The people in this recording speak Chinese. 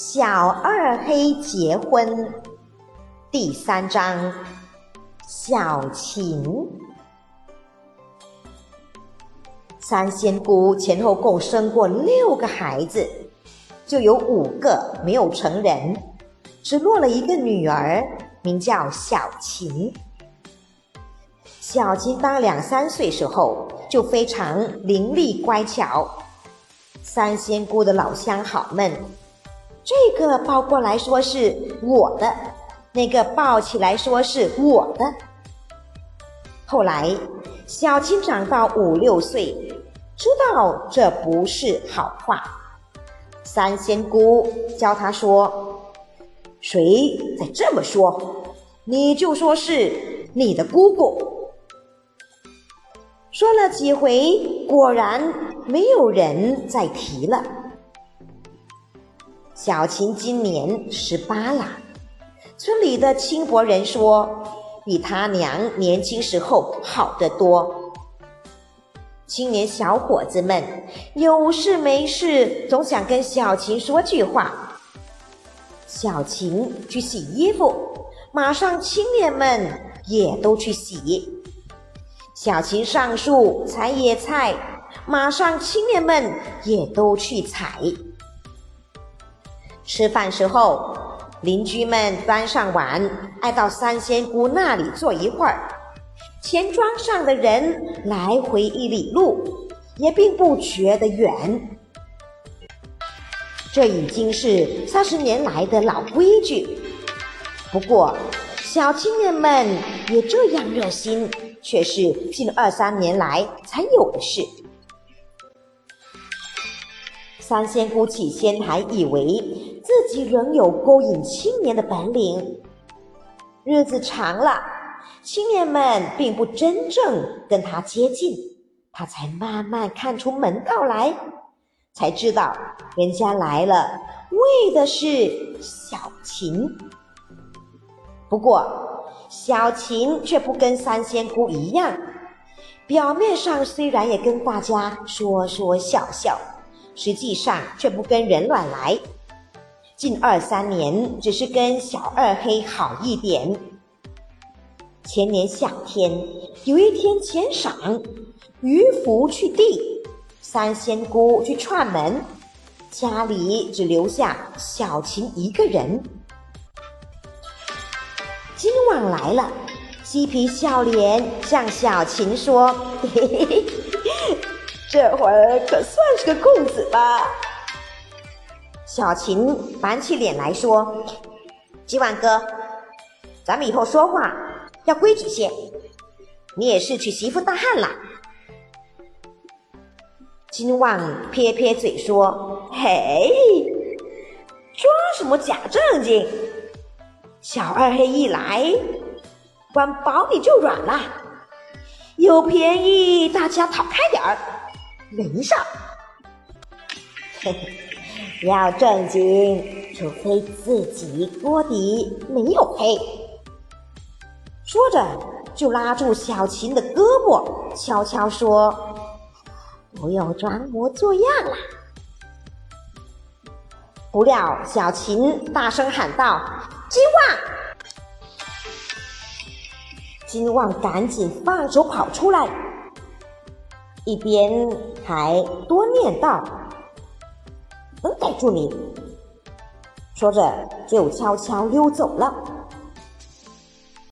小二黑结婚第三章小秦。三仙姑前后共生过6个孩子，就有5个没有成人，只落了一个女儿，名叫小秦。小秦当2、3岁时候就非常伶俐乖巧，三仙姑的老相好们，这个抱过来说是我的，那个抱起来说是我的。后来小秦长到5、6岁，知道这不是好话，三仙姑教他说，谁再这么说，你就说是你的姑姑。说了几回，果然没有人再提了。小秦今年18了，村里的轻薄人说，比他娘年轻时候好得多。青年小伙子们有事没事总想跟小秦说句话。小秦去洗衣服，马上青年们也都去洗。小秦上树采野菜，马上青年们也都去采。吃饭时候，邻居们端上碗，爱到三仙姑那里坐一会儿。钱庄上的人来回1里路，也并不觉得远。这已经是30年来的老规矩。不过，小青年们也这样热心，却是近2、3年来才有的事。三仙姑起先还以为自己仍有勾引青年的本领，日子长了，青年们并不真正跟他接近，他才慢慢看出门道来，才知道人家来了为的是小秦。不过小秦却不跟三仙姑一样，表面上虽然也跟大家说说笑笑，实际上却不跟人乱来。近2、3年只是跟小二黑好一点。前年夏天，有一天前晌，渔夫去地，三仙姑去串门，家里只留下小秦一个人。今晚来了，嬉皮笑脸向小秦说，嘿嘿嘿，这会儿可算是个公子吧。小秦板起脸来说，今晚哥，咱们以后说话要规矩些，你也是娶媳妇大汉啦。金旺撇撇嘴说，嘿，装什么假正经，小二黑一来，管保你就软了，有便宜大家讨开点儿，没事。要正经，除非自己锅底没有黑。说着就拉住小秦的胳膊，悄悄说，不用装模作样啦。不料小秦大声喊道，金旺！金旺赶紧放手跑出来，一边还多念道，能逮住你，说着就悄悄溜走了。